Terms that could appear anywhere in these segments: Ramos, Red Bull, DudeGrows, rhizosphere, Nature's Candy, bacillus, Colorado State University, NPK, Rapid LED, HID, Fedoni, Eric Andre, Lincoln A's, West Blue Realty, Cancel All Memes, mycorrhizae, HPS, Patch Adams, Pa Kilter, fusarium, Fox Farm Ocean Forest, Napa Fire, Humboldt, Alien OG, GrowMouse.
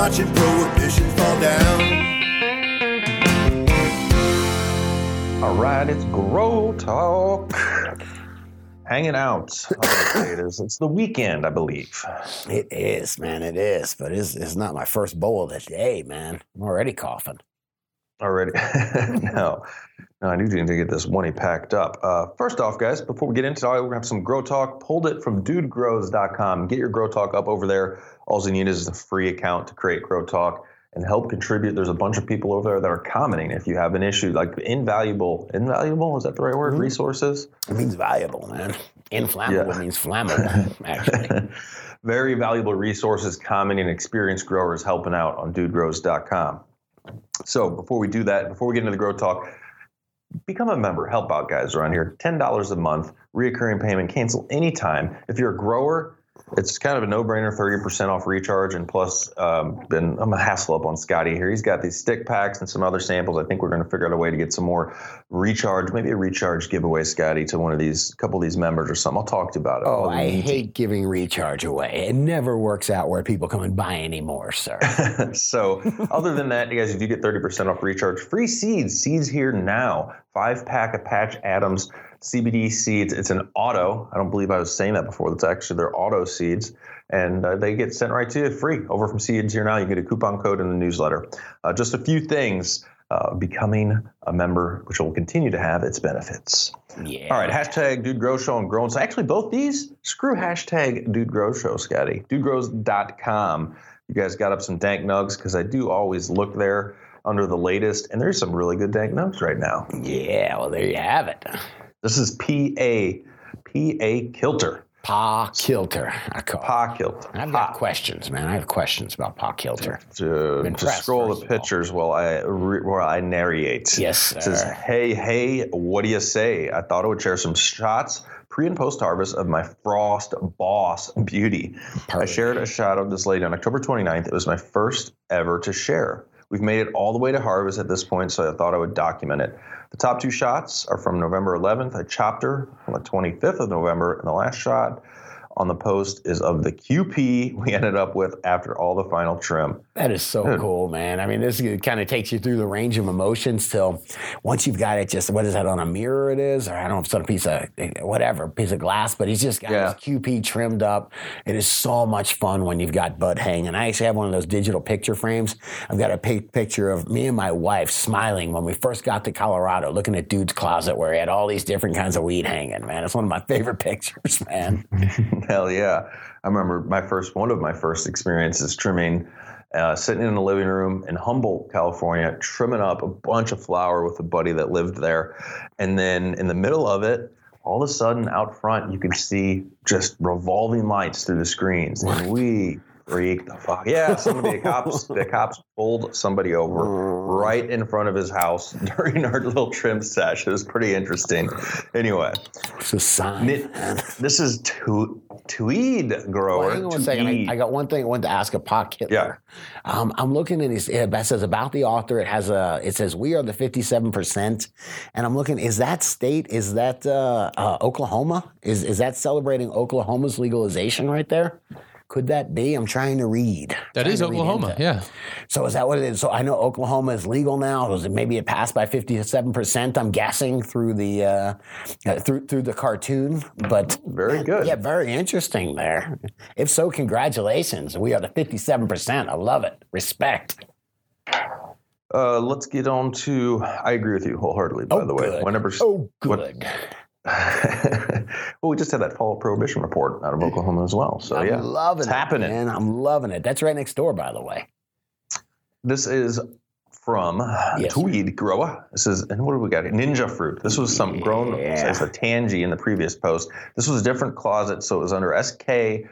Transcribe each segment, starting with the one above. watching Prohibition fall down. All right, it's Grow Talk. Hanging out. It's the weekend, I believe. It is, man. It is. But it's not my first bowl of the day, man. I'm already coughing. Already? No, I need to get this money packed up. First off, guys, before we get into it, we're going to have some Grow Talk. Pulled it from DudeGrows.com. Get your Grow Talk up over there. All you need is a free account to create Grow Talk and help contribute. There's a bunch of people over there that are commenting if you have an issue. Like invaluable, is that the right word? Mm-hmm. Resources? It means valuable, man. Inflammable means flammable, actually. Very valuable resources, commenting, experienced growers helping out on dudegrows.com. So before we do that, before we get into the Grow Talk, become a member. Help out guys around here. $10 a month, reoccurring payment, cancel anytime. If you're a grower, it's kind of a no-brainer, 30% off recharge, and plus, I'm going to hassle up on Scotty here. He's got these stick packs and some other samples. I think we're going to figure out a way to get some more recharge, maybe a recharge giveaway, Scotty, to one of these, couple of these members or something. I'll talk to you about it. Oh, I hate giving recharge away. It never works out where people come and buy anymore, sir. So other than that, you guys, if you get 30% off recharge, free seeds here now. 5-pack of Patch Adams CBD seeds. It's an auto. I don't believe I was saying that before. It's actually their auto seeds, and they get sent right to you free over from Seeds Here Now. You get a coupon code in the newsletter. Just a few things. Becoming a member, which will continue to have its benefits. Yeah. All right, hashtag Dude Grow Show and Grow. So actually, both these, screw hashtag Dude Grow Show, Scotty. DudeGrows.com. You guys got up some dank nugs because I do always look there under the latest, and there's some really good dank nugs right now. Yeah, well, there you have it. This is Pa Kilter. Pa Kilter, I call it. Pa Kilter. I've got questions, man. I have questions about Pa Kilter. To scroll the pictures while I narrate. Yes, sir. It says, hey, what do you say? I thought I would share some shots pre- and post-harvest of my Frost Boss beauty. Perfect. I shared a shot of this lady on October 29th. It was my first ever to share. We've made it all the way to harvest at this point, so I thought I would document it. The top two shots are from November 11th. I chopped her on the 25th of November, and the last shot on the post is of the QP we ended up with after all the final trim. That is so cool, man. I mean, this kind of takes you through the range of emotions till once you've got it just, what is that, on a mirror it is? Or I don't know, some piece of whatever, piece of glass, but he's just got his QP trimmed up. It is so much fun when you've got bud hanging. I actually have one of those digital picture frames. I've got a picture of me and my wife smiling when we first got to Colorado, looking at Dude's closet where he had all these different kinds of weed hanging, man. It's one of my favorite pictures, man. Hell yeah. I remember one of my first experiences trimming, sitting in the living room in Humboldt, California, trimming up a bunch of flower with a buddy that lived there. And then in the middle of it, all of a sudden out front, you could see just revolving lights through the screens. And we freaked the fuck. Yeah, the cops pulled somebody over right in front of his house during our little trim sesh. It was pretty interesting. Anyway. It's a sign. This is Tweed grower. Well, hang on one second. I got one thing I wanted to ask a Pa Kilter. Yeah. I'm looking at his, it says about the author. It says, we are the 57%. And I'm looking, is that state, is that Oklahoma? Is that celebrating Oklahoma's legalization right there? Could that be? I'm trying to read. That is Oklahoma, yeah. So is that what it is? So I know Oklahoma is legal now. Was it maybe it passed by 57%? I'm guessing through the cartoon. But very good. Yeah, very interesting there. If so, congratulations. We are the 57%. I love it. Respect. Let's get on to. I agree with you wholeheartedly. By the way, good. Well, we just had that fall prohibition report out of Oklahoma as well. So I'm loving it's happening, man. I'm loving it. That's right next door, by the way. This is from Tweed Grower. This is, and what do we got here? Ninja fruit. This was some grown as a tangy in the previous post. This was a different closet, so it was under SK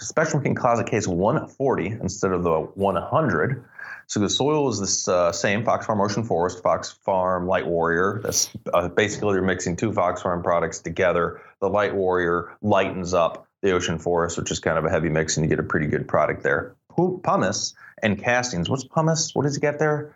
Spectrum King closet case 140 instead of the 100. So the soil is this same Fox Farm Ocean Forest, Fox Farm Light Warrior. That's basically they're mixing two Fox Farm products together. The Light Warrior lightens up the Ocean Forest, which is kind of a heavy mix, and you get a pretty good product there. Pumice and castings. What's pumice? What does it get there?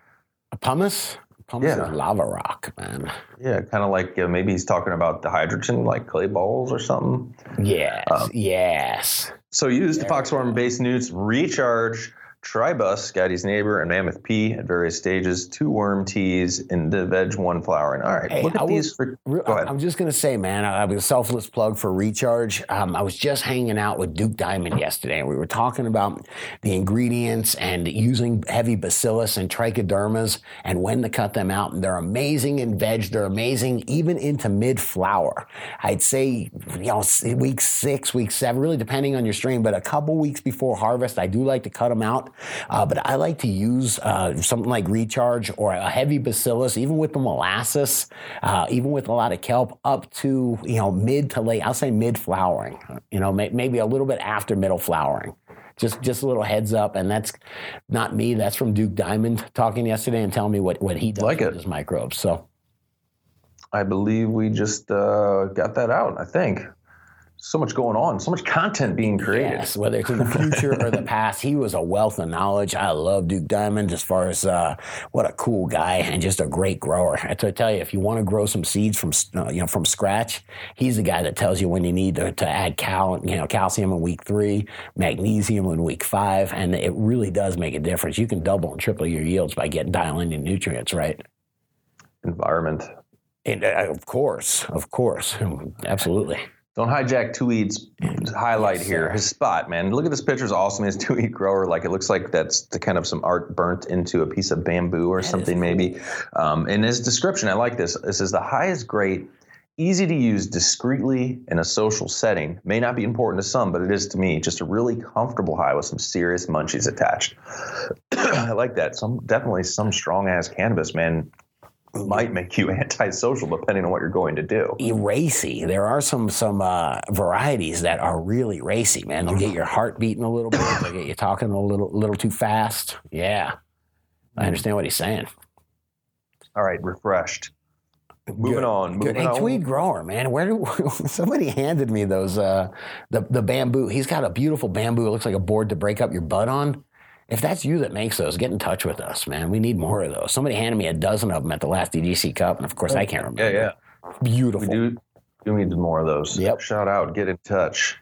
A pumice? Pumice is lava rock, man. Yeah, kind of like maybe he's talking about the hydrogen, like clay balls or something. Yes. So use the Fox Farm based nudes, recharge. Tribus got his neighbor and Mammoth P at various stages, 2 worm teas and the veg 1 flowering. All right, hey, look at these. I'm just going to say, man, I was a selfless plug for Recharge. I was just hanging out with Duke Diamond yesterday, and we were talking about the ingredients and using heavy bacillus and trichodermas and when to cut them out. And they're amazing in veg. They're amazing even into mid-flower. I'd say, you know, week 6, week 7, really depending on your strain, but a couple weeks before harvest, I do like to cut them out. But I like to use something like Recharge or a heavy bacillus, even with the molasses, even with a lot of kelp, up to, you know, mid to late. I'll say mid flowering. You know, maybe a little bit after middle flowering. Just a little heads up, and that's not me. That's from Duke Diamond talking yesterday and telling me what he does like with his microbes. So, I believe we just got that out. I think. So much going on, so much content being created. Yes, whether it's in the future or the past, he was a wealth of knowledge. I love Duke Diamond as far as what a cool guy and just a great grower. I tell you, if you want to grow some seeds from from scratch, he's the guy that tells you when you need to add calcium in week 3, magnesium in week 5, and it really does make a difference. You can double and triple your yields by dialing in nutrients right. Environment. And, of course, absolutely. Don't hijack Tweed's highlight here. His spot, man. Look at this picture. It's awesome. His Tweed grower. Like, it looks like that's the kind of some art burnt into a piece of bamboo or that something cool. Maybe. In his description, I like this. It says the highest grade, easy to use discreetly in a social setting. May not be important to some, but it is to me. Just a really comfortable high with some serious munchies attached. I like that. Definitely some strong-ass cannabis, man. Might make you antisocial depending on what you're going to do. Racy. There are some varieties that are really racy, man. They'll get your heart beating a little bit. They'll get you talking a little too fast. Yeah. I understand what he's saying. All right. Refreshed. Moving on. Hey, Tweed grower, man. Somebody handed me those, the bamboo. He's got a beautiful bamboo. It looks like a board to break up your butt on. If that's you that makes those, get in touch with us, man. We need more of those. Somebody handed me a dozen of them at the last EDC Cup, and of course I can't remember. Yeah. Beautiful. We do need more of those. Yep. Shout out. Get in touch.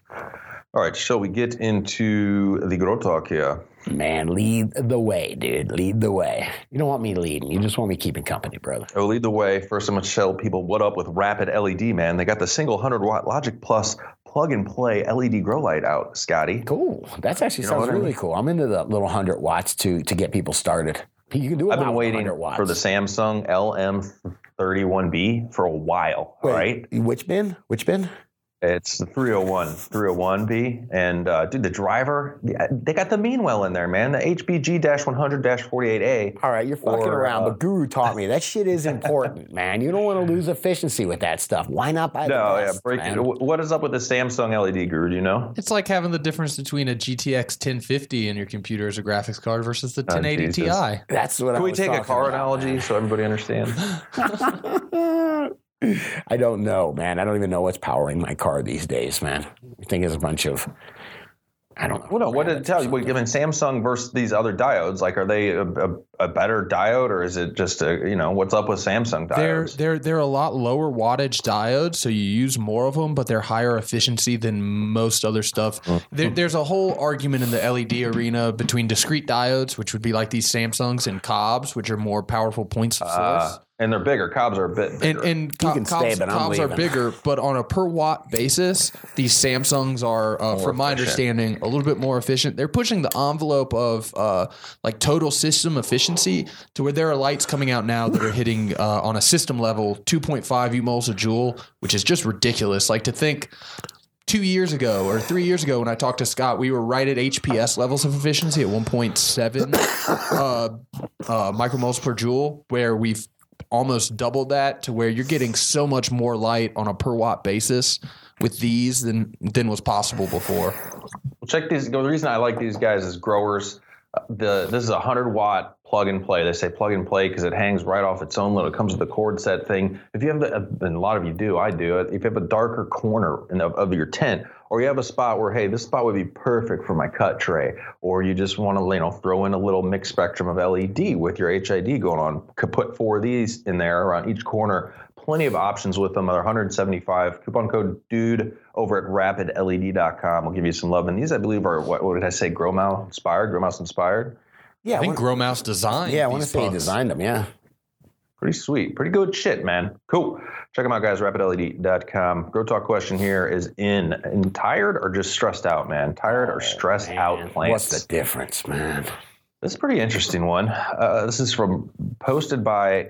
All right, shall we get into the grow talk here? Man, lead the way, dude. Lead the way. You don't want me leading. You just want me keeping company, brother. Oh, lead the way. First, I'm going to tell people what up with Rapid LED, man. They got the single 100-watt Logic Plus plug-and-play LED grow light out, Scotty. Cool. That actually sounds really cool. I'm into the little 100 watts to get people started. You can do I've been waiting for the Samsung LM301B for a while. Wait, all right? Which bin? It's the 301B. And, dude, the driver, they got the Meanwell in there, man. The HBG-100-48A. All right, you're fucking around, but Guru taught me. That shit is important, man. You don't want to lose efficiency with that stuff. Why not buy the best, man? What is up with the Samsung LED, Guru? Do you know? It's like having the difference between a GTX 1050 in your computer as a graphics card versus the 1080 Ti. That's what I was talking about. Can we take a car analogy so everybody understands? I don't know, man. I don't even know what's powering my car these days, man. I think it's a bunch of, I don't know. Well, no, what did it tell you? Well, given Samsung versus these other diodes, like, are they a better diode, or is it just what's up with Samsung diodes? They're a lot lower wattage diodes, so you use more of them, but they're higher efficiency than most other stuff. Mm-hmm. There's a whole argument in the LED arena between discrete diodes, which would be like these Samsungs, and Cobs, which are more powerful points of source. And they're bigger. Cobs are a bit bigger. Cobs are bigger, but on a per watt basis, these Samsungs are, from my understanding, a little bit more efficient. They're pushing the envelope of like total system efficiency to where there are lights coming out now that are hitting on a system level 2.5 umoles a joule, which is just ridiculous. Like, to think 2 years ago or 3 years ago when I talked to Scott, we were right at HPS levels of efficiency at 1.7 micromoles per joule, where we've almost doubled that to where you're getting so much more light on a per watt basis with these than was possible before. Well, check these. The reason I like these guys as growers, this is a 100-watt plug and play. They say plug and play because it hangs right off its own little. It comes with a cord set thing. If you have and a lot of you do, I do. If you have a darker corner of your tent, or you have a spot where, hey, this spot would be perfect for my cut tray, or you just want to, throw in a little mixed spectrum of LED with your HID going on, could put 4 of these in there around each corner. plenty of options with them. They're 175. Coupon code DUDE over at rapidled.com. We'll give you some love. And these, I believe, are, what did I say, GrowMouse inspired? Yeah, I think GrowMouse designed. Yeah, I want to say he designed them, yeah. Pretty sweet. Pretty good shit, man. Cool. Check them out, guys. RapidLED.com. Grow Talk question here is in. Tired or just stressed out, man? Tired or stressed out plants? What's the difference, man? This is a pretty interesting one. This is from posted by,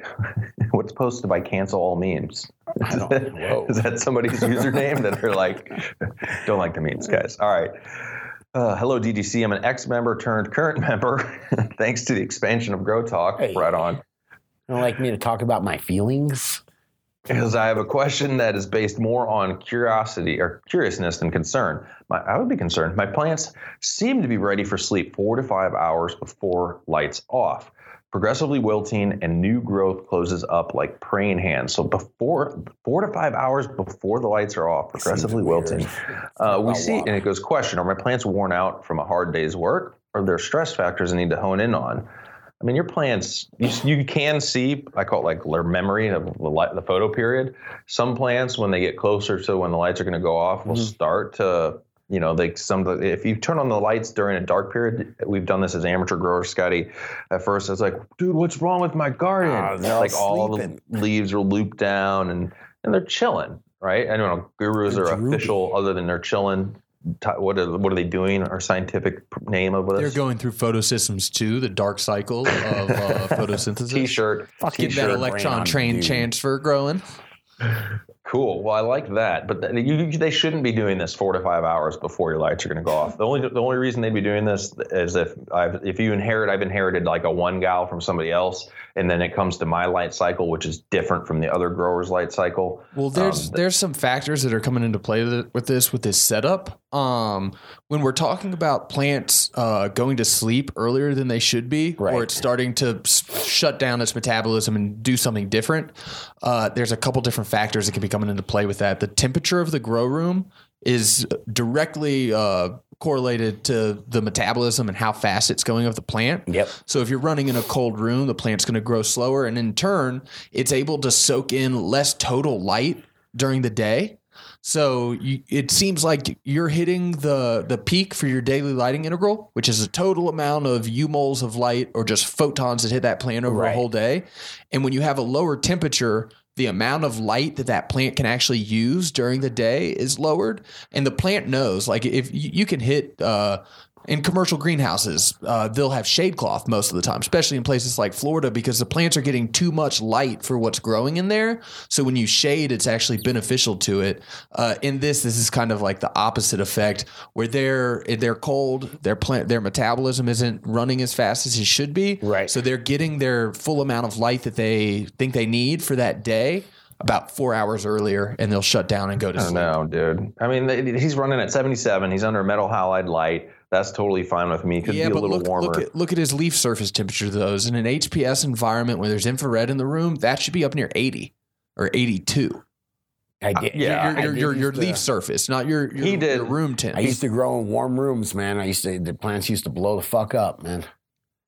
what's posted by Cancel All Memes? I don't know. Is that somebody's username that they're like, don't like the memes, guys? All right. Hello, DDC. I'm an ex-member turned current member thanks to the expansion of Grow Talk. Hey. Right on. You don't like me to talk about my feelings? Because I have a question that is based more on curiosity or curiousness than concern. I would be concerned. My plants seem to be ready for sleep 4 to 5 hours before lights off, progressively wilting, and new growth closes up like praying hands. So before 4 to 5 hours before the lights are off, progressively wilting. We see, and it goes, question, are my plants worn out from a hard day's work? Or are there stress factors I need to hone in on? I mean, your plants, you can see, I call it like their memory of the photo period. Some plants, when they get closer to when the lights are going to go off, will start to, you know, if you turn on the lights during a dark period, we've done this as amateur growers, Scotty. At first, I was like, dude, what's wrong with my garden? Like all the leaves are looped down and they're chilling, right? I don't know, gurus are official other than they're chilling. What are they doing? Our scientific name of this? They're going through photosystems too, the dark cycle of photosynthesis. T-shirt. Fucking that electron train transfer growing. Cool. Well, I like that. But they shouldn't be doing this 4 to 5 hours before your lights are going to go off. The only reason they'd be doing this is if I've inherited like a one gal from somebody else, and then it comes to my light cycle, which is different from the other grower's light cycle. Well, there's some factors that are coming into play with this setup. When we're talking about plants going to sleep earlier than they should be, right, or it's starting to shut down its metabolism and do something different, there's a couple different factors that can be coming into play with that. The temperature of the grow room is directly correlated to the metabolism and how fast it's going of the plant. Yep. So if you're running in a cold room, the plant's going to grow slower, and in turn, it's able to soak in less total light during the day. So it seems like you're hitting the peak for your daily lighting integral, which is a total amount of U-moles of light or just photons that hit that plant over a whole day. And when you have a lower temperature, the amount of light that plant can actually use during the day is lowered. And the plant knows, like if you can hit in commercial greenhouses, they'll have shade cloth most of the time, especially in places like Florida, because the plants are getting too much light for what's growing in there. So when you shade, it's actually beneficial to it. In this is kind of like the opposite effect where they're cold, their metabolism isn't running as fast as it should be. Right. So they're getting their full amount of light that they think they need for that day about 4 hours earlier, and they'll shut down and go to sleep. I don't know, dude. I mean, he's running at 77. He's under metal halide light. That's totally fine with me. Could be a little warmer. Look at his leaf surface temperature, though. In an HPS environment where there's infrared in the room, that should be up near 80 or 82. I get your leaf surface, not your room temp. I used to grow in warm rooms, man. The plants used to blow the fuck up, man.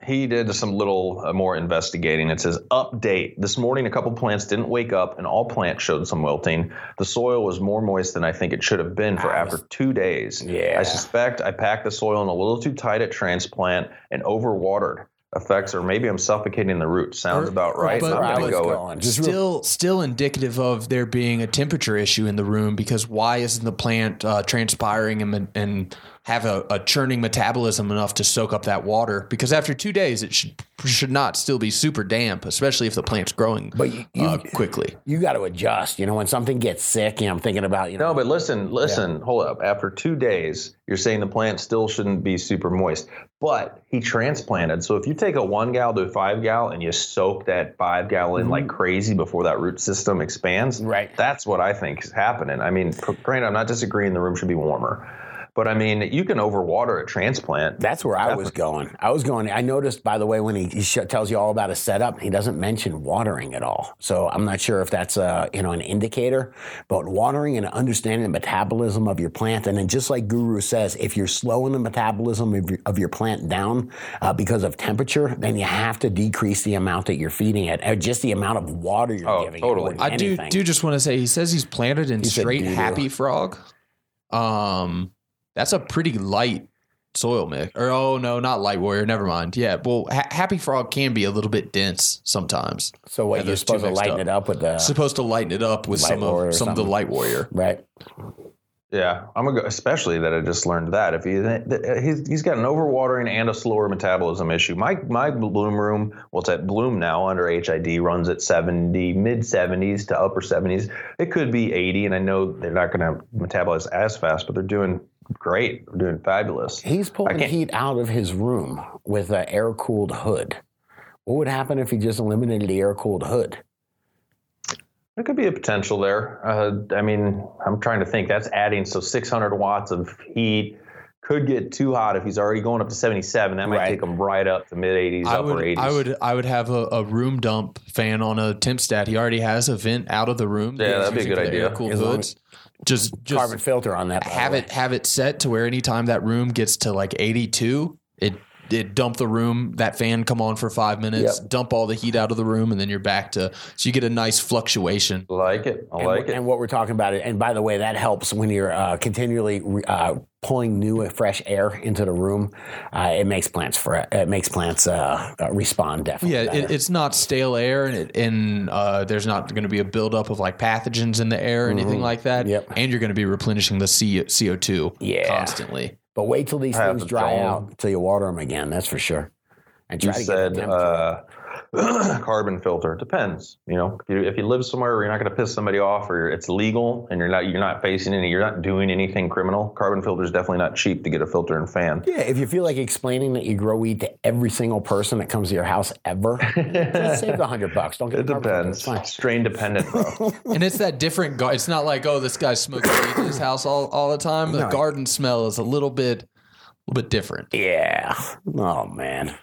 He did some little more investigating. It says, update. This morning, a couple plants didn't wake up, and all plants showed some wilting. The soil was more moist than I think it should have been after 2 days. Yeah. I suspect I packed the soil in a little too tight at transplant and overwatered. Effects, or maybe I'm suffocating the root. Sounds about right. But I'm going to go with. Still indicative of there being a temperature issue in the room, because why isn't the plant transpiring and have a churning metabolism enough to soak up that water? Because after 2 days, it should not still be super damp, especially if the plant's growing quickly. You got to adjust. You know, when something gets sick, I'm thinking about, you know. No, but listen, hold up. After 2 days, you're saying the plant still shouldn't be super moist. But he transplanted. So if you take a 1 gal to a 5 gal and you soak that 5 gal in like crazy before that root system expands, right? That's what I think is happening. I mean, granted, I'm not disagreeing the room should be warmer. But I mean, you can overwater a transplant. That's where I was going. I noticed, by the way, when he tells you all about a setup, he doesn't mention watering at all. So I'm not sure if that's an indicator, but watering and understanding the metabolism of your plant. And then just like Guru says, if you're slowing the metabolism of your plant down because of temperature, then you have to decrease the amount that you're feeding it, or just the amount of water you're giving. Totally. I do just want to say, he says he's planted in straight Happy Frog. That's a pretty light soil mix. Or oh no, not Light Warrior. Never mind. Yeah, well, Happy Frog can be a little bit dense sometimes. So what you're supposed to lighten it up with the some of the Light Warrior, right? Yeah, I'm gonna go, especially that I just learned that if he's got an overwatering and a slower metabolism issue. My bloom room, well, it's at bloom now under HID, runs at mid 70s to upper 70s. It could be 80, and I know they're not gonna metabolize as fast, but they're doing great. They're doing fabulous. He's pulling heat out of his room with an air-cooled hood. What would happen if he just eliminated the air-cooled hood? There could be a potential there. I'm trying to think. That's adding, so 600 watts of heat. Could get too hot if he's already going up to 77. That might take him right up to mid-80s, upper 80s. I would have a room dump fan on a temp stat. He already has a vent out of the room. Yeah, that'd be a good idea. Cool hoods. Just carbon filter on that. Have it set to where anytime that room gets to like 82, it dump the room, that fan come on for 5 minutes, dump all the heat out of the room, and then you're back to, so you get a nice fluctuation. Like it. I like it. And what we're talking about, and by the way, that helps when you're continually pulling new fresh air into the room. It makes plants respond definitely. Yeah, it's not stale air, and there's not going to be a buildup of like pathogens in the air or anything like that. Yep. And you're going to be replenishing the CO2 constantly. But wait till these things dry out until you water them again. That's for sure. And try carbon filter. Depends. You know, if you live somewhere where you're not going to piss somebody off, or it's legal and you're not doing anything criminal. Carbon filter is definitely not cheap to get a filter and fan. Yeah, if you feel like explaining that you grow weed to every single person that comes to your house ever, just save the $100. Don't get it. Depends. Strain dependent, bro. And it's that different. It's not like, oh, this guy smokes weed in his house all the time. The garden smell is a little bit different. Yeah. Oh man.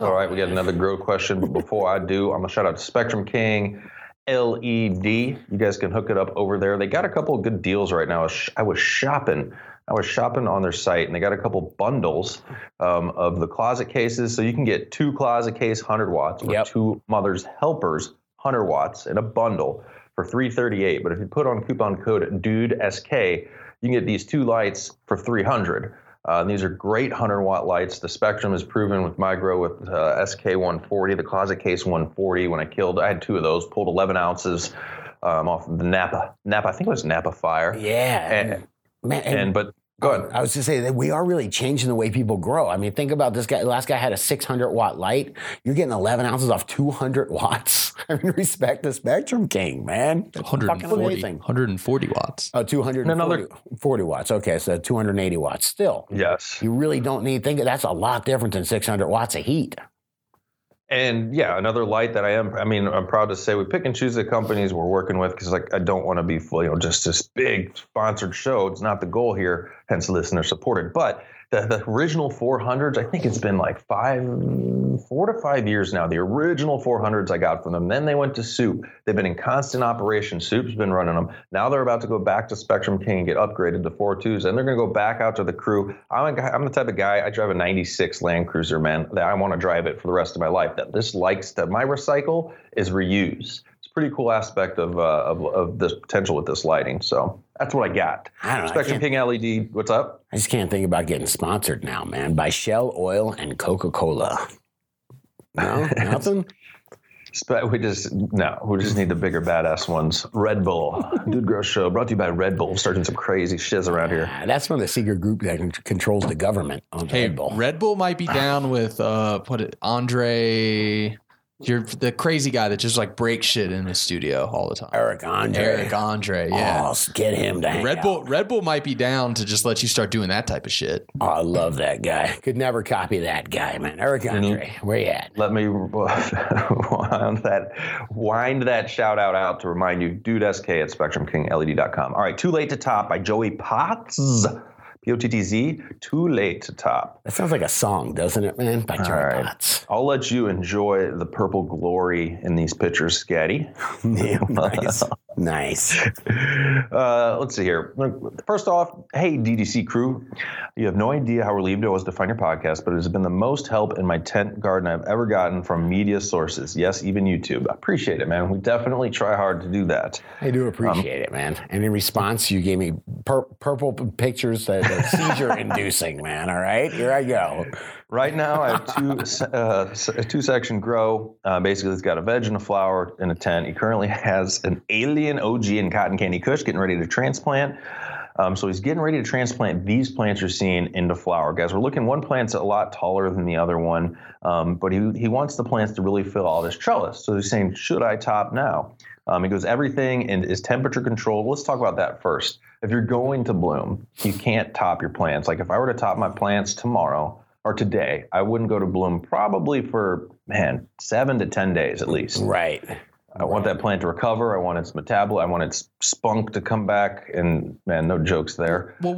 All right, we got another grow question, but before I do, I'm going to shout out to Spectrum King LED. You guys can hook it up over there. They got a couple of good deals right now. I was shopping on their site, and they got a couple bundles of the closet cases. So you can get two closet case 100 watts or two Mother's Helpers 100 watts in a bundle for $338. But if you put on coupon code DUDESK, you can get these two lights for $300. These are great 100-watt lights. The Spectrum is proven with my grow with SK140, the Closet Case 140. When I had two of those, pulled 11 ounces off of the Napa, I think it was Napa Fire. Yeah. But go ahead. I was just saying that we are really changing the way people grow. I mean, think about this guy. The last guy had a 600-watt light. You're getting 11 ounces off 200 watts. I mean, respect the Spectrum King, man. 140 watts. Oh, 240 watts. Okay, so 280 watts still. Yes. You really don't need, that's a lot different than 600 watts of heat. And yeah, another light that I'm proud to say we pick and choose the companies we're working with, because I don't want to be just this big sponsored show. It's not the goal here, hence listener supported. But the original 400s, I think it's been like 4 to 5 years now. The original 400s I got from them. Then they went to Soup. They've been in constant operation. Soup's been running them. Now they're about to go back to Spectrum King and get upgraded to 4.2s. And they're going to go back out to the crew. I'm the type of guy, I drive a 96 Land Cruiser, man, that I want to drive it for the rest of my life. My recycle is reuse. Pretty cool aspect of this potential with this lighting. So that's what I got. I don't know, Spectrum King LED, what's up? I just can't think about getting sponsored now, man, by Shell Oil and Coca-Cola. No, nothing? We just need the bigger badass ones. Red Bull. Dude Grows Show brought to you by Red Bull. We're starting some crazy shiz around here. That's from the secret group that controls the government on Red Bull. Red Bull might be down with Andre... You're the crazy guy that just like breaks shit in his studio all the time. Eric Andre, yeah. Oh, get him down. Red Bull might be down to just let you start doing that type of shit. Oh, I love that guy. Could never copy that guy, man. Eric Andre, where you at? Let me wind that shout out to remind you, DudeSK at SpectrumKingLED.com. All right, Too Late to Top by Joey Potts. POTTZ, Too Late to Top. That sounds like a song, doesn't it, man? By Joey Potts. I'll let you enjoy the purple glory in these pictures, Scatty. Nice. Let's see here. First off, hey, DDC crew. You have no idea how relieved I was to find your podcast, but it has been the most help in my tent garden I've ever gotten from media sources. Yes, even YouTube. I appreciate it, man. We definitely try hard to do that. I do appreciate it, man. And in response, you gave me purple pictures that are seizure-inducing, man. All right? Here I go. Right now, I have two-section grow. Basically, it's got a veg and a flower and a tent. He currently has an Alien OG and Cotton Candy Kush getting ready to transplant. So he's getting ready to transplant these plants you're seeing into flower. Guys, we're looking, one plant's a lot taller than the other one, but he wants the plants to really fill all this trellis. So he's saying, should I top now? He goes, everything and is temperature controlled. Let's talk about that first. If you're going to bloom, you can't top your plants. Like if I were to top my plants tomorrow or today, I wouldn't go to bloom probably for, 7 to 10 days at least. Right. I want that plant to recover. I want its metabolism. I want its spunk to come back. And, man, no jokes there. Well,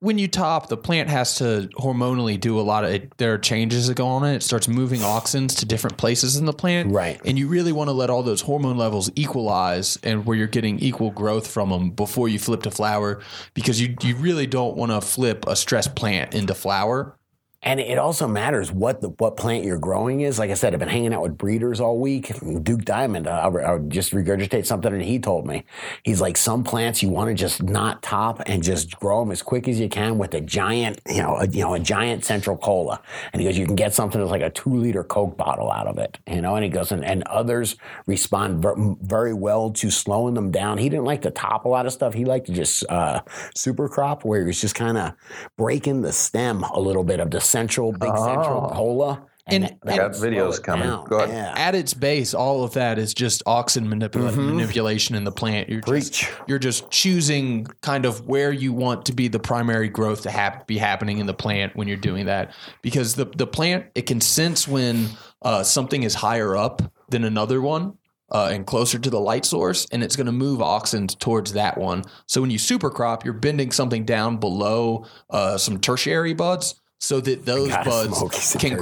when you top, the plant has to hormonally do a lot of it. There are changes that go on in it. It starts moving auxins to different places in the plant. Right. And you really want to let all those hormone levels equalize and where you're getting equal growth from them before you flip to flower, because you really don't want to flip a stressed plant into flower. And it also matters what plant you're growing is. Like I said, I've been hanging out with breeders all week. Duke Diamond, I would just regurgitate something, and he told me. He's like, some plants you want to just not top and just grow them as quick as you can with a giant, a giant central cola. And he goes, you can get something that's like a 2-liter Coke bottle out of it, And he goes, and others respond very well to slowing them down. He didn't like to top a lot of stuff. He liked to just super crop, where he was just kind of breaking the stem a little bit of the central cola. And that video's coming. Go ahead. Yeah. At its base, all of that is just auxin manipulation in the plant. You're just choosing kind of where you want to be the primary growth to be happening in the plant when you're doing that, because the plant, it can sense when something is higher up than another one. And closer to the light source, and it's going to move auxins towards that one. So when you super crop, you're bending something down below some tertiary buds, so that those buds can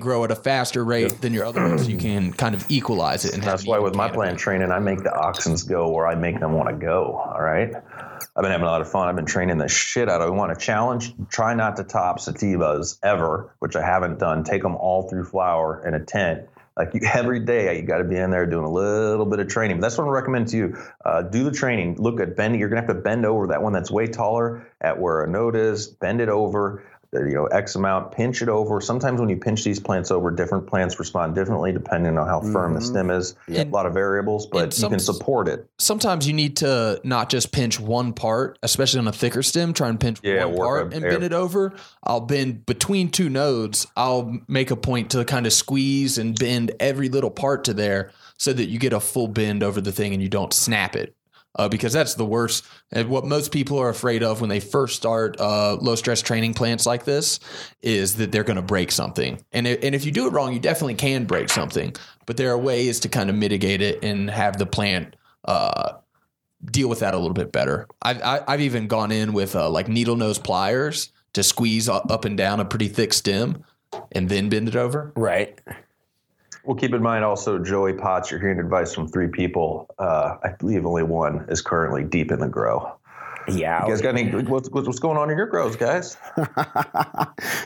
grow at a faster rate than your other ones. You can kind of equalize it. And that's why with my plant training, I make the auxins go where I make them want to go. All right. I've been having a lot of fun. I've been training the shit out of it. I want to challenge. Try not to top sativas ever, which I haven't done. Take them all through flower in a tent. Like every day, you got to be in there doing a little bit of training. But that's what I recommend to you. Do the training. Look at bending. You're going to have to bend over that one that's way taller at where a node is. Bend it over, X amount. Pinch it over. Sometimes when you pinch these plants over, different plants respond differently depending on how firm the stem is. Yeah. A lot of variables, but you can support it. Sometimes you need to not just pinch one part, especially on a thicker stem. Try and pinch one part and bend it over. I'll bend between two nodes. I'll make a point to kind of squeeze and bend every little part to there so that you get a full bend over the thing and you don't snap it, because that's the worst. And what most people are afraid of when they first start low-stress training plants like this is that they're going to break something. And if you do it wrong, you definitely can break something. But there are ways to kind of mitigate it and have the plant deal with that a little bit better. I've even gone in with like needle nose pliers to squeeze up and down a pretty thick stem and then bend it over. Right. Well, keep in mind also, Joey Potts, you're hearing advice from three people. I believe only one is currently deep in the grow. Yeah. You guys got any? What's going on in your grows, guys?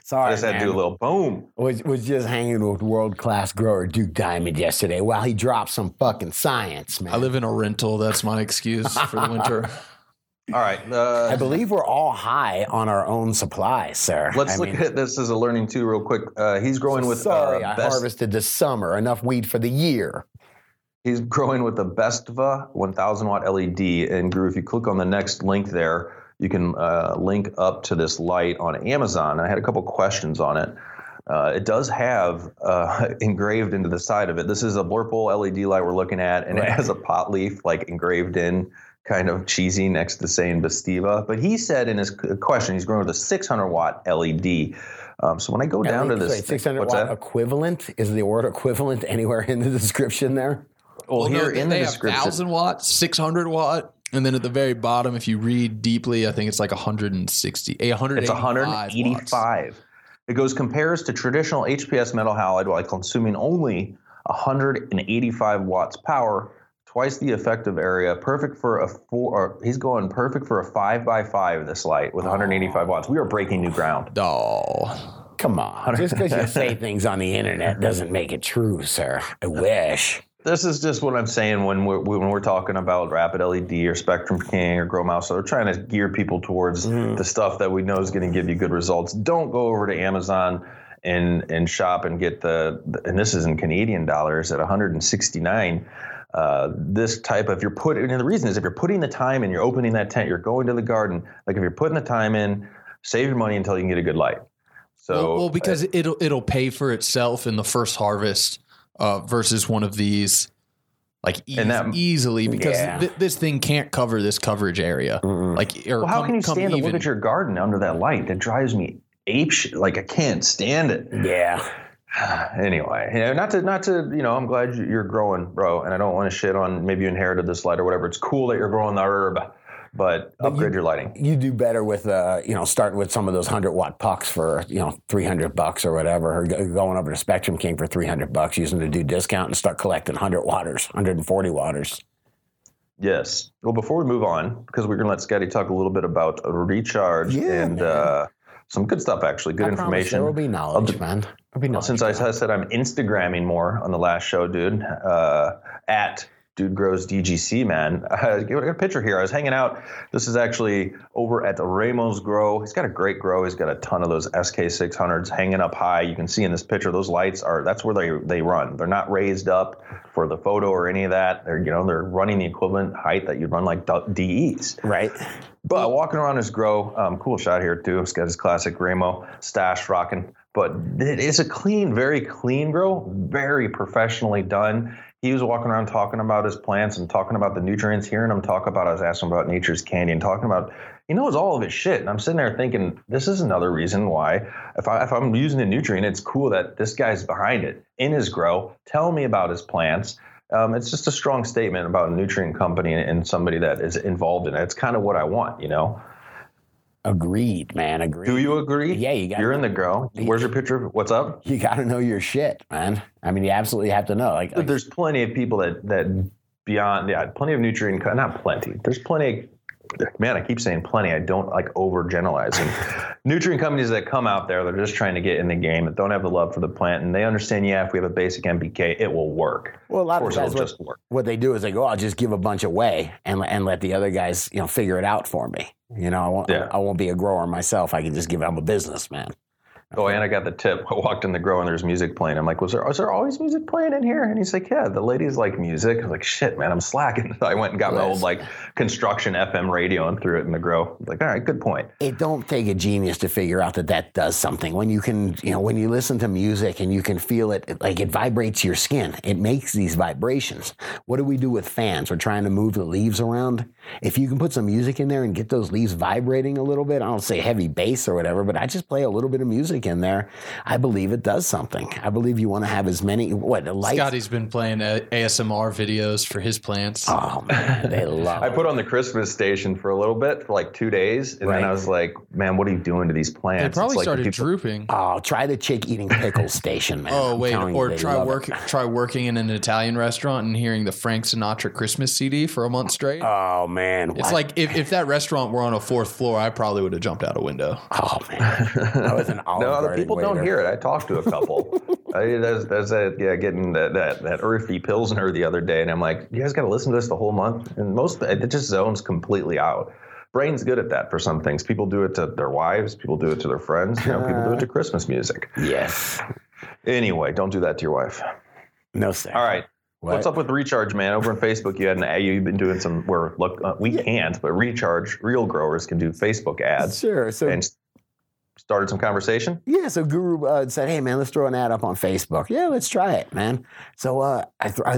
Sorry, I just had to do a little boom. Was just hanging with world-class grower Duke Diamond yesterday while he dropped some fucking science, man. I live in a rental. That's my excuse for the winter. All right. I believe we're all high on our own supply, sir. Let's look at this as a learning too real quick. He's growing with I harvested this summer enough weed for the year. He's growing with the Bestva 1,000-watt LED. And Drew, if you click on the next link there, you can link up to this light on Amazon. I had a couple questions on it. It does have engraved into the side of it. This is a purple LED light we're looking at, and it has a pot leaf like engraved in, kind of cheesy, next to saying Bestiva. But he said in his question, he's growing with a 600-watt LED. So when I go down to this... 600-watt equivalent is the word equivalent anywhere in the description there? Well, here in the description... 1,000-watt, 600-watt... And then at the very bottom, if you read deeply, I think it's like 185 It's 185. Watts. It goes, compares to traditional HPS metal halide while consuming only 185 watts power, twice the effective area, perfect for a four. He's going perfect for a 5x5 this light with 185 watts. We are breaking new ground. Oh, come on. Just because you say things on the internet doesn't make it true, sir. I wish. This is just what I'm saying when we're talking about Rapid LED or Spectrum King or GrowMouse. So we're trying to gear people towards the stuff that we know is going to give you good results. Don't go over to Amazon and shop and get the and this is in Canadian dollars at 169. This type of the reason is if you're putting the time in, you're opening that tent, you're going to the garden. Like if you're putting the time in, save your money until you can get a good light. So well because it'll pay for itself in the first harvest. Versus one of these, like easily, because this thing can't cover this coverage area. Mm-hmm. Like, or how can you stand and look at your garden under that light? That drives me apeshit. Like I can't stand it. Yeah. Anyway, not to I'm glad you're growing, bro, and I don't want to shit on maybe you inherited this light or whatever. It's cool that you're growing the herb. But upgrade your lighting. You do better with, starting with some of those 100-watt pucks for, $300 or whatever, or going over to Spectrum King for $300, using the dude discount and start collecting 100-watters, 140-watters. Yes. Well, before we move on, because we're going to let Scotty talk a little bit about ReCharge and some good stuff, actually, good information. There will be knowledge, man. Since I said I'm Instagramming more on the last show, dude, at DudeGrows DGC, man. I got a picture here. I was hanging out. This is actually over at the Ramos Grow. He's got a great grow. He's got a ton of those SK600s hanging up high. You can see in this picture, those lights that's where they run. They're not raised up for the photo or any of that. They're running the equivalent height that you'd run like DEs. Right. But walking around his grow, cool shot here too. He's got his classic Ramo stash rocking. But it is a clean, very clean grow, very professionally done. He was walking around talking about his plants and talking about the nutrients, hearing him talk about, I was asking about Nature's Candy and talking about, he knows all of his shit. And I'm sitting there thinking, this is another reason why if I'm using a nutrient, it's cool that this guy's behind it in his grow, telling me about his plants. It's just a strong statement about a nutrient company and somebody that is involved in it. It's kind of what I want, Agreed, man. Agreed. Do you agree? Yeah, you're in the grow. Where's your picture? What's up? You got to know your shit, man. I mean, you absolutely have to know. Like there's plenty of people that beyond, plenty of nutrient, not plenty. There's plenty. Man, I keep saying plenty. I don't like overgeneralizing. Nutrient companies that come out there, they're just trying to get in the game, that don't have the love for the plant, and they understand. Yeah, if we have a basic NPK, it will work. Well, a lot of times, what they do is they go, "I'll just give a bunch away and let the other guys, figure it out for me." I won't be a grower myself. I can just give. I'm a businessman. Oh, and I got the tip. I walked in the grow and there's music playing. I'm like, "Was there always music playing in here?" And he's like, "Yeah, the ladies like music." I was like, "Shit, man, I'm slacking." So I went and got my old construction FM radio and threw it in the grow. Like, all right, good point. It don't take a genius to figure out that does something. When you can, when you listen to music and you can feel it, like it vibrates your skin. It makes these vibrations. What do we do with fans? We're trying to move the leaves around. If you can put some music in there and get those leaves vibrating a little bit, I don't say heavy bass or whatever, but I just play a little bit of music in there. I believe it does something. I believe you want to have as many. Scotty's been playing ASMR videos for his plants. Oh man, they love. I put on the Christmas station for a little bit, for like 2 days, and then I was like, "Man, what are you doing to these plants?" They probably started drooping. Oh, try the chick eating pickles station, man. Oh wait, or try working in an Italian restaurant and hearing the Frank Sinatra Christmas CD for a month straight. Oh man, it's like if that restaurant were on a fourth floor, I probably would have jumped out a window. Oh man, that was an olive. No, the people don't hear it. I talked to a couple. Getting that earthy Pilsner the other day, and I'm like, you guys got to listen to this the whole month? And it just zones completely out. Brain's good at that for some things. People do it to their wives. People do it to their friends. People do it to Christmas music. Yes. Anyway, don't do that to your wife. No, sir. All right. What's up with ReCharge, man? Over on Facebook, you've been doing some where look, we can't, but ReCharge, real growers can do Facebook ads. Sure. So. started some conversation? Yeah, so Guru said, hey, man, let's throw an ad up on Facebook. Yeah, let's try it, man. So I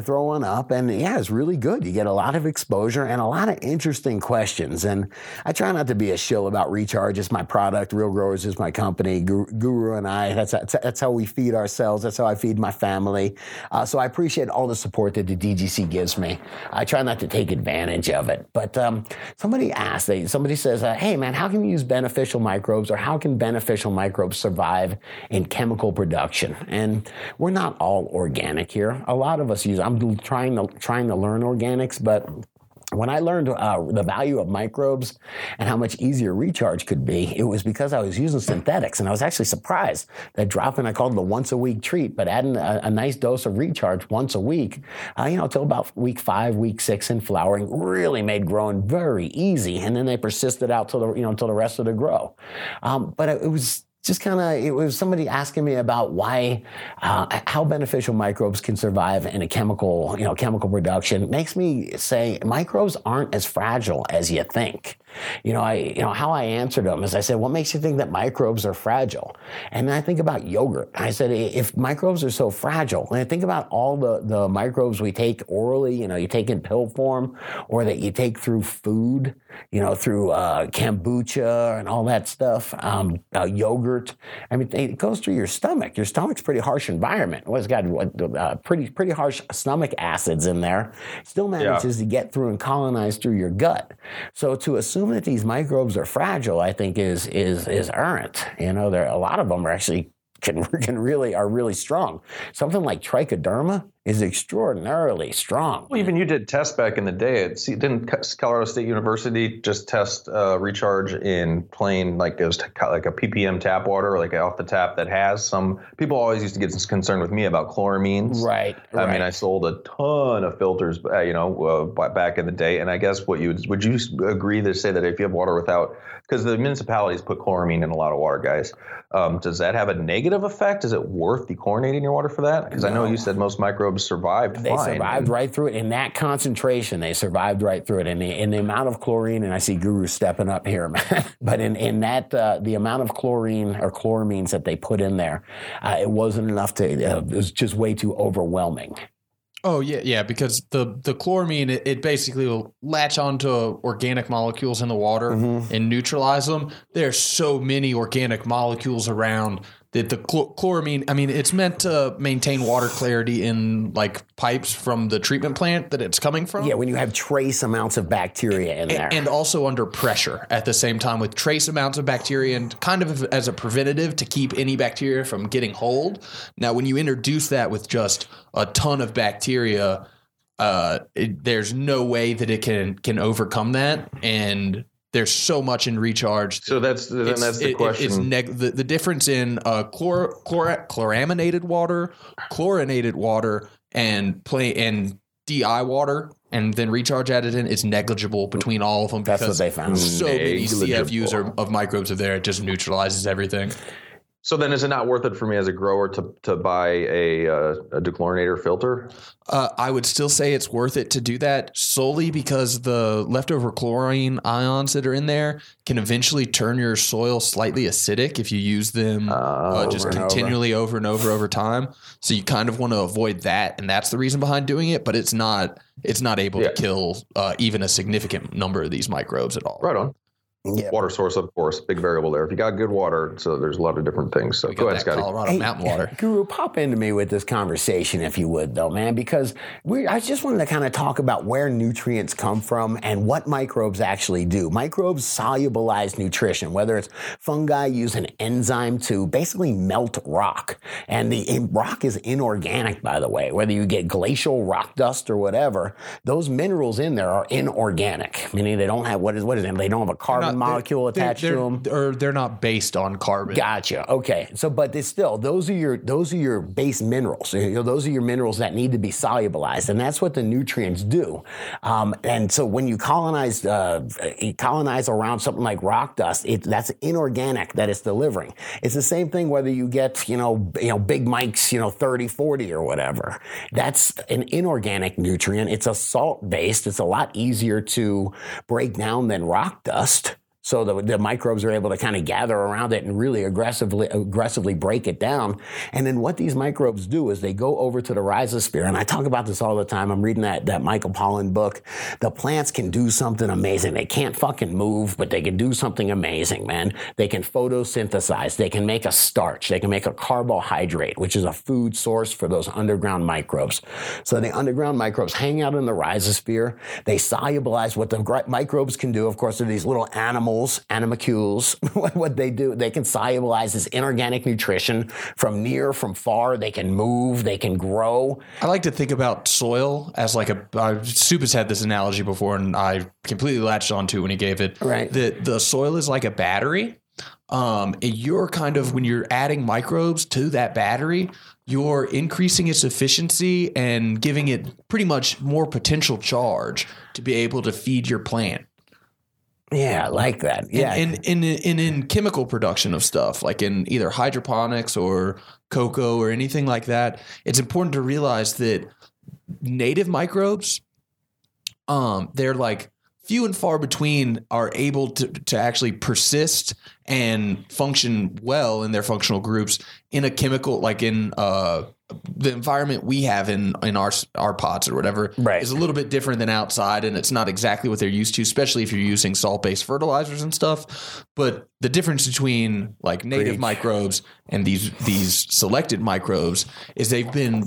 throw one up, and yeah, it's really good. You get a lot of exposure and a lot of interesting questions. And I try not to be a shill about ReCharge. It's my product. Real Growers is my company. Guru and I, that's how we feed ourselves. That's how I feed my family. So I appreciate all the support that the DGC gives me. I try not to take advantage of it. But somebody asked, somebody says, hey, man, how can you use beneficial microbes, or how can beneficial microbes survive in chemical production? And we're not all organic here. A lot of us use, I'm trying to learn organics, but when I learned the value of microbes and how much easier ReCharge could be, it was because I was using synthetics, and I was actually surprised that dropping, I called it the once-a-week treat, but adding a nice dose of ReCharge once a week, till about week 5, week 6 in flowering, really made growing very easy, and then they persisted out till the rest of the grow. But it was just it was somebody asking me about why, how beneficial microbes can survive in a chemical production. It makes me say microbes aren't as fragile as you think. How I answered them is I said, what makes you think that microbes are fragile? And then I think about yogurt. I said, if microbes are so fragile, and I think about all the microbes we take orally, you take in pill form, or that you take through food, through kombucha and all that stuff, yogurt. I mean, it goes through your stomach. Your stomach's pretty harsh environment. Well, it's got pretty harsh stomach acids in there. Still manages to get through and colonize through your gut. So to assume that these microbes are fragile, I think is errant. There a lot of them are actually are really strong. Something like trichoderma is extraordinarily strong. Well, even you did tests back in the day. Didn't Colorado State University just test ReCharge in plain, like a ppm tap water, like off the tap, that has some people always used to get concerned with me about chloramines. Right. I mean, I sold a ton of filters, back in the day. And I guess would you agree to say that if you have water without, because the municipalities put chloramine in a lot of water, guys, does that have a negative effect? Is it worth dechlorinating your water for that? Because I know you said most microbes survived fine. They survived right through it. In that concentration, they survived right through it. And the amount of chlorine, and I see Guru stepping up here, man. But in that, the amount of chlorine or chloramines that they put in there, it wasn't enough to, it was just way too overwhelming. Oh, yeah, because the chloramine, it basically will latch onto organic molecules in the water and neutralize them. There's so many organic molecules around that the chloramine, I mean, it's meant to maintain water clarity in pipes from the treatment plant that it's coming from. Yeah, when you have trace amounts of bacteria in there. And also under pressure at the same time with trace amounts of bacteria, and kind of as a preventative to keep any bacteria from getting hold. Now, when you introduce that with just a ton of bacteria, there's no way that it can overcome that, and there's so much in ReCharge. So that's the question. The difference in chloraminated water, chlorinated water, and DI water, and then ReCharge added in, is negligible between all of them. That's what they found. So many CFUs of microbes are there. It just neutralizes everything. So then, is it not worth it for me as a grower to buy a dechlorinator filter? I would still say it's worth it to do that, solely because the leftover chlorine ions that are in there can eventually turn your soil slightly acidic if you use them just continually over and over time. So you kind of want to avoid that, and that's the reason behind doing it. But it's not able to kill even a significant number of these microbes at all. Right on. Yeah. Water source, of course, big variable there. If you got good water, so there's a lot of different things. So go ahead, Scotty. Colorado mountain water. Guru, pop into me with this conversation if you would, though, man, because I just wanted to kind of talk about where nutrients come from and what microbes actually do. Microbes solubilize nutrition, whether it's fungi use an enzyme to basically melt rock. And the rock is inorganic, by the way. Whether you get glacial rock dust or whatever, those minerals in there are inorganic, meaning they don't have what is it? They don't have a carbon molecule attached to them, or they're not based on carbon. Gotcha. Okay. So, but it's still those are your base minerals. Those are your minerals that need to be solubilized, and that's what the nutrients do. And so, when you colonize around something like rock dust, that's inorganic that it's delivering. It's the same thing whether you get Big Mike's 30/40 or whatever. That's an inorganic nutrient. It's a salt based. It's a lot easier to break down than rock dust. So the microbes are able to kind of gather around it and really aggressively break it down. And then what these microbes do is they go over to the rhizosphere. And I talk about this all the time. I'm reading that Michael Pollan book. The plants can do something amazing. They can't fucking move, but they can do something amazing, man. They can photosynthesize. They can make a starch. They can make a carbohydrate, which is a food source for those underground microbes. So the underground microbes hang out in the rhizosphere. They solubilize. What the microbes can do, of course, are these little animalcules, what they do, they can solubilize this inorganic nutrition from near, from far. They can move, they can grow. I like to think about soil as like Soup has had this analogy before, and I completely latched onto it when he gave it. Right. The soil is like a battery. And you're kind of, when you're adding microbes to that battery, you're increasing its efficiency and giving it pretty much more potential charge to be able to feed your plant. Yeah, I like that. Yeah, in chemical production of stuff, like in either hydroponics or cocoa or anything like that, it's important to realize that native microbes, they're like few and far between, are able to actually persist and function well in their functional groups in a chemical, like in the environment we have in our pots or whatever, right, is a little bit different than outside, and it's not exactly what they're used to, especially if you're using salt-based fertilizers and stuff. But the difference between like native microbes and these selected microbes is they've been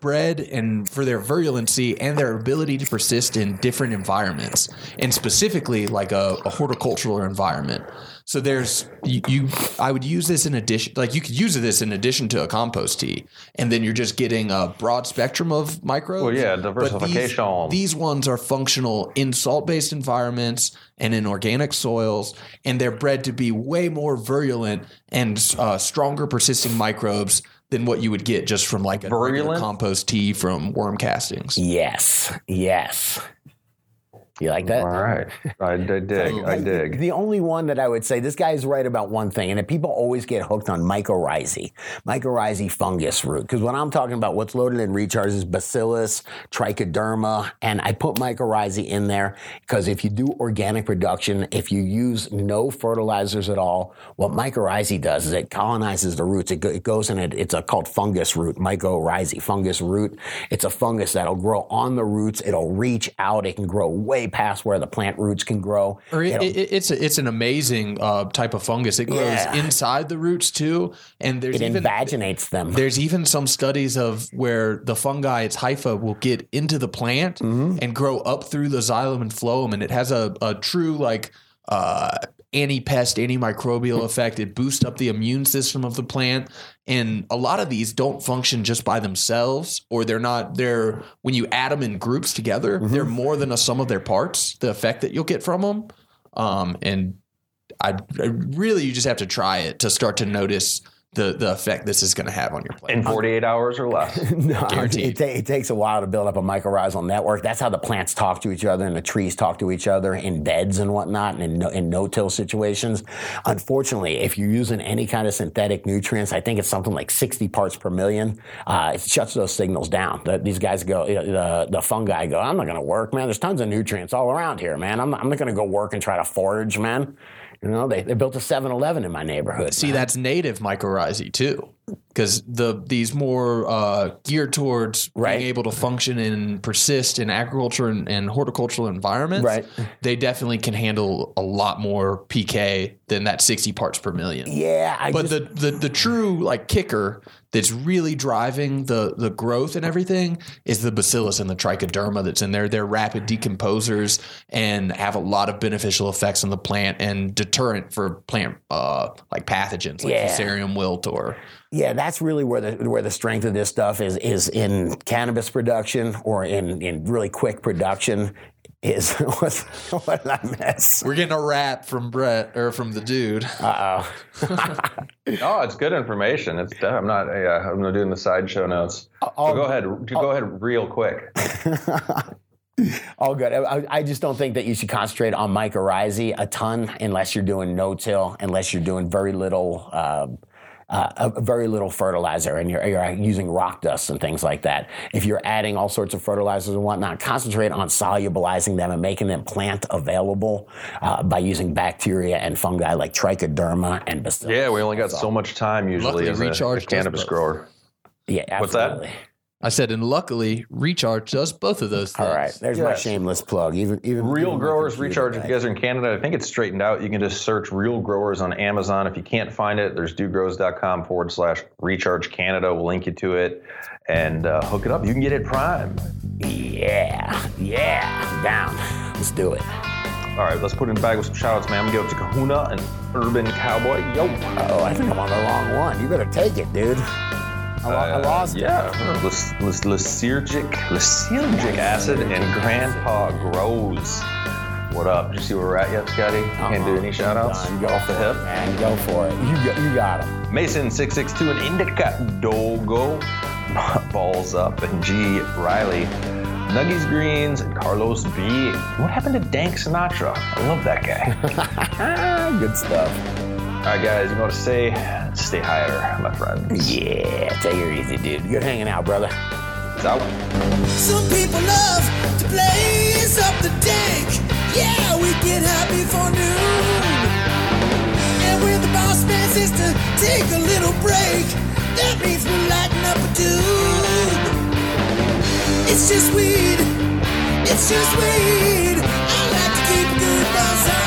bred and for their virulency and their ability to persist in different environments, and specifically like a horticultural environment. So there's I would use this in addition, like you could use this in addition to a compost tea, and then you're just getting a broad spectrum of microbes. Well, yeah, diversification. But these ones are functional in salt-based environments and in organic soils, and they're bred to be way more virulent and stronger persisting microbes than what you would get just from like a compost tea from worm castings. Yes. You like that? All right. I dig. The only one that I would say, this guy is right about one thing, and people always get hooked on mycorrhizae fungus root. Because when I'm talking about what's loaded in ReCharge is bacillus, trichoderma, and I put mycorrhizae in there because if you do organic production, if you use no fertilizers at all, what mycorrhizae does is it colonizes the roots. It goes and it's called fungus root, mycorrhizae fungus root. It's a fungus that'll grow on the roots. It'll reach out. It can grow way past where the plant roots can grow. Or it's an amazing type of fungus. It grows inside the roots too, and it invaginates them. There's even some studies of where the fungi, its hypha, will get into the plant and grow up through the xylem and phloem, and it has a true like anti-pest, antimicrobial effect. It boosts up the immune system of the plant. And a lot of these don't function just by themselves, or they're when you add them in groups together, they're more than a sum of their parts, the effect that you'll get from them. And I really, you just have to try it to start to notice the effect this is going to have on your plant in 48 hours or less. No, guaranteed. It takes a while to build up a mycorrhizal network. That's how the plants talk to each other and the trees talk to each other in beds and whatnot, and in no-till situations. Unfortunately, if you're using any kind of synthetic nutrients, I think it's something like 60 parts per million. It shuts those signals down. These guys go, the fungi go, I'm not going to work, man. There's tons of nutrients all around here, man. I'm not going to go work and try to forage, man. You know, they built a 7-Eleven in my neighborhood. See, that's native mycorrhizae too, because these more geared towards being able to function and persist in agriculture and horticultural environments, they definitely can handle a lot more pK than that 60 parts per million. Yeah. But the true like kicker that's really driving the growth and everything is the bacillus and the trichoderma that's in there. They're rapid decomposers and have a lot of beneficial effects on the plant and deterrent for plant like pathogens like fusarium wilt or... Yeah, that's really where the strength of this stuff is in cannabis production or in really quick production. Is what did I miss? We're getting a rap from Brett or from the dude. Uh-oh. No, it's good information. I'm not doing the sideshow notes. Go ahead real quick. All good. I just don't think that you should concentrate on mycorrhizae a ton unless you're doing no-till, unless you're doing very little very little fertilizer, and you're using rock dust and things like that. If you're adding all sorts of fertilizers and whatnot, concentrate on solubilizing them and making them plant available by using bacteria and fungi like trichoderma and bacillus. Yeah, we only got so much time usually as a cannabis grower. Yeah, absolutely. What's that? I said, and luckily, ReCharge does both of those things. All right, there's my shameless plug. Even Real Growers ReCharge, if you guys are in Canada, I think it's straightened out. You can just search Real Growers on Amazon. If you can't find it, there's DudeGrows.com/ReCharge Canada. We'll link you to it and hook it up. You can get it prime. Yeah, down. Let's do it. All right, let's put it in the bag with some shout-outs, man. I'm going to go to Kahuna and Urban Cowboy. Yo. Oh, I think I'm on the wrong one. You better take it, dude. I lost it. Lysergic acid and Grandpa Grows. What up? Did you see where we're at yet, Scotty? Can't do any shout-outs? Go off the hip. Man, go for it. You got him. Mason 662 and Indica Dogo. Balls up and G. Riley. Nuggies Greens and Carlos B. What happened to Dank Sinatra? I love that guy. Good stuff. All right, guys, you want to stay higher, my friends. Yeah, take it easy, dude. Good hanging out, brother. It's out. Some people love to blaze up the dank. Yeah, we get high before noon. And when the boss man says to take a little break, that means we're lighting up a dude. It's just weed. It's just weed. I like to keep a good buzz on.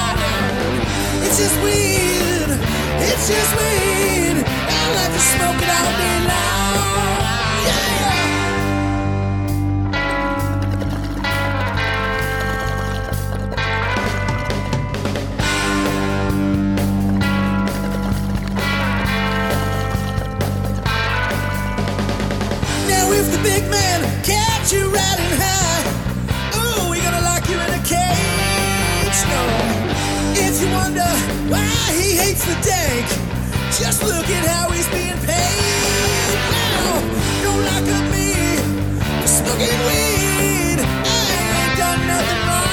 It's just weed. It's just weed. I like to smoke it all day long. Yeah. Now if the big man catch you riding high, oh, we're gonna lock you in a cage. No. If you wonder why he hates the dank, just look at how he's being paid now. Don't lock up me for smoking weed. I ain't done nothing wrong.